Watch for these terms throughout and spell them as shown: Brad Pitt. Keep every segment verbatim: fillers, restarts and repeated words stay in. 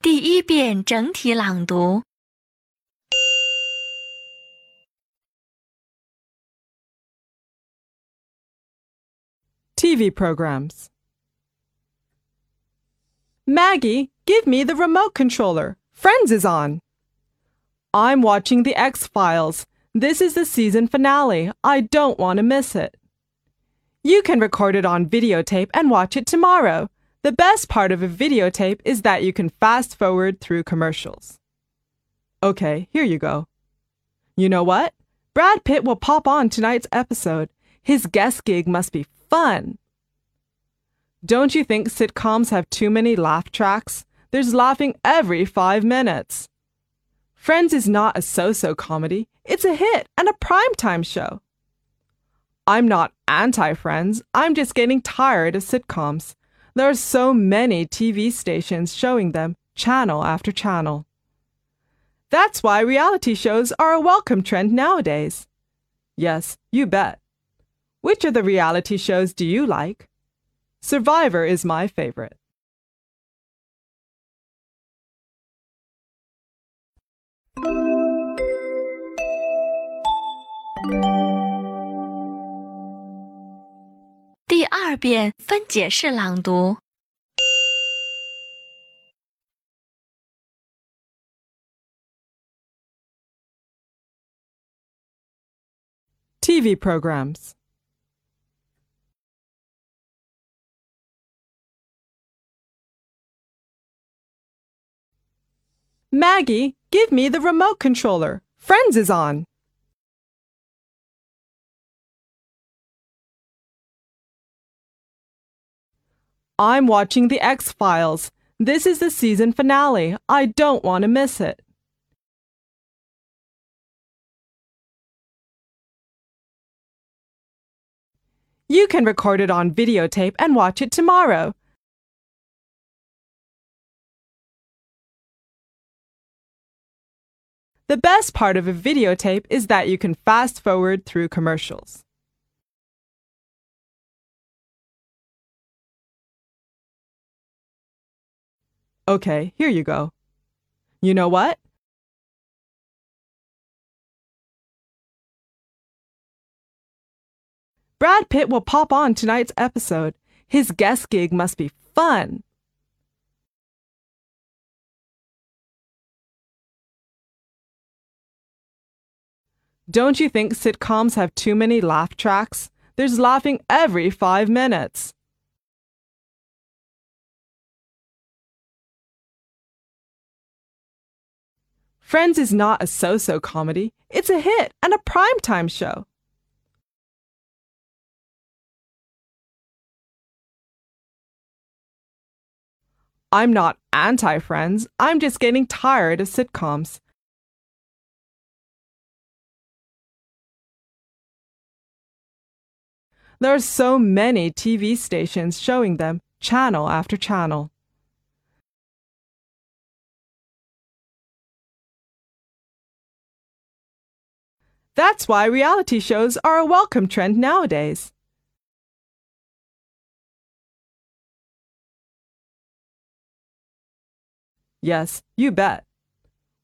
第一遍整体朗读。T V programs. Maggie, give me the remote controller. Friends is on. I'm watching The X-Files. This is the season finale. I don't want to miss it. You can record it on videotape and watch it tomorrow. The best part of a videotape is that you can fast forward through commercials. Okay, here you go. You know what? Brad Pitt will pop on tonight's episode. His guest gig must be fun. Don't you think sitcoms have too many laugh tracks? There's laughing every five minutes. Friends is not a so-so comedy. It's a hit and a primetime show. I'm not anti-Friends. I'm just getting tired of sitcoms. There are so many T V stations showing them channel after channel. That's why reality shows are a welcome trend nowadays. Yes, you bet. Which of the reality shows do you like? Survivor is my favorite.第二遍分解式朗读。T V programs. Maggie, give me the remote controller. Friends is on. I'm watching The X-Files. This is the season finale. I don't want to miss it. You can record it on videotape and watch it tomorrow. The best part of a videotape is that you can fast forward through commercials. Okay, here you go. You know what? Brad Pitt will pop on tonight's episode. His guest gig must be fun. Don't you think sitcoms have too many laugh tracks? There's laughing every five minutes. Friends is not a so-so comedy. It's a hit and a primetime show. I'm not anti-Friends. I'm just getting tired of sitcoms. There are so many T V stations showing them channel after channel. That's why reality shows are a welcome trend nowadays. Yes, you bet.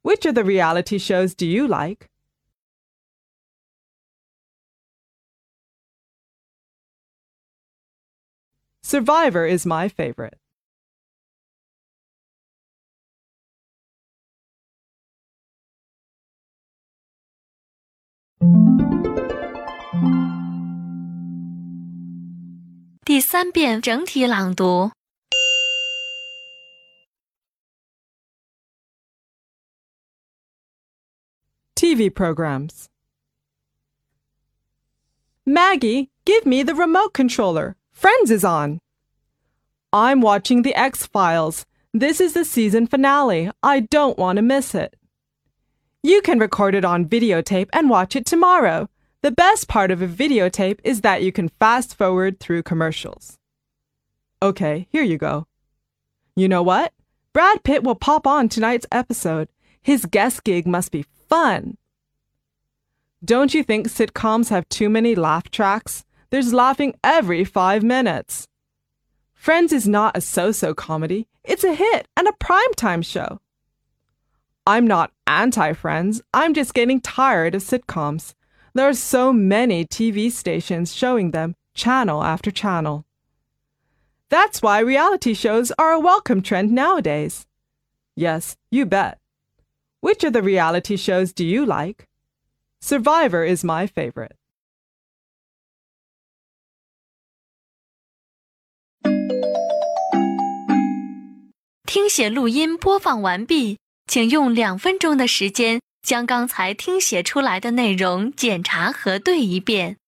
Which of the reality shows do you like? Survivor is my favorite.第三遍整体朗读。T V programs. Maggie, give me the remote controller. Friends is on. I'm watching The X-Files. This is the season finale. I don't want to miss it. You can record it on videotape and watch it tomorrow. The best part of a videotape is that you can fast forward through commercials. Okay, here you go. You know what? Brad Pitt will pop on tonight's episode. His guest gig must be fun. Don't you think sitcoms have too many laugh tracks? There's laughing every five minutes. Friends is not a so-so comedy. It's a hit and a primetime show. I'm not anti-Friends. I'm just getting tired of sitcoms. There are so many T V stations showing them channel after channel. That's why reality shows are a welcome trend nowadays. Yes, you bet. Which of the reality shows do you like? Survivor is my favorite.听写录音播放完毕，请用两分钟的时间将刚才听写出来的内容检查核对一遍。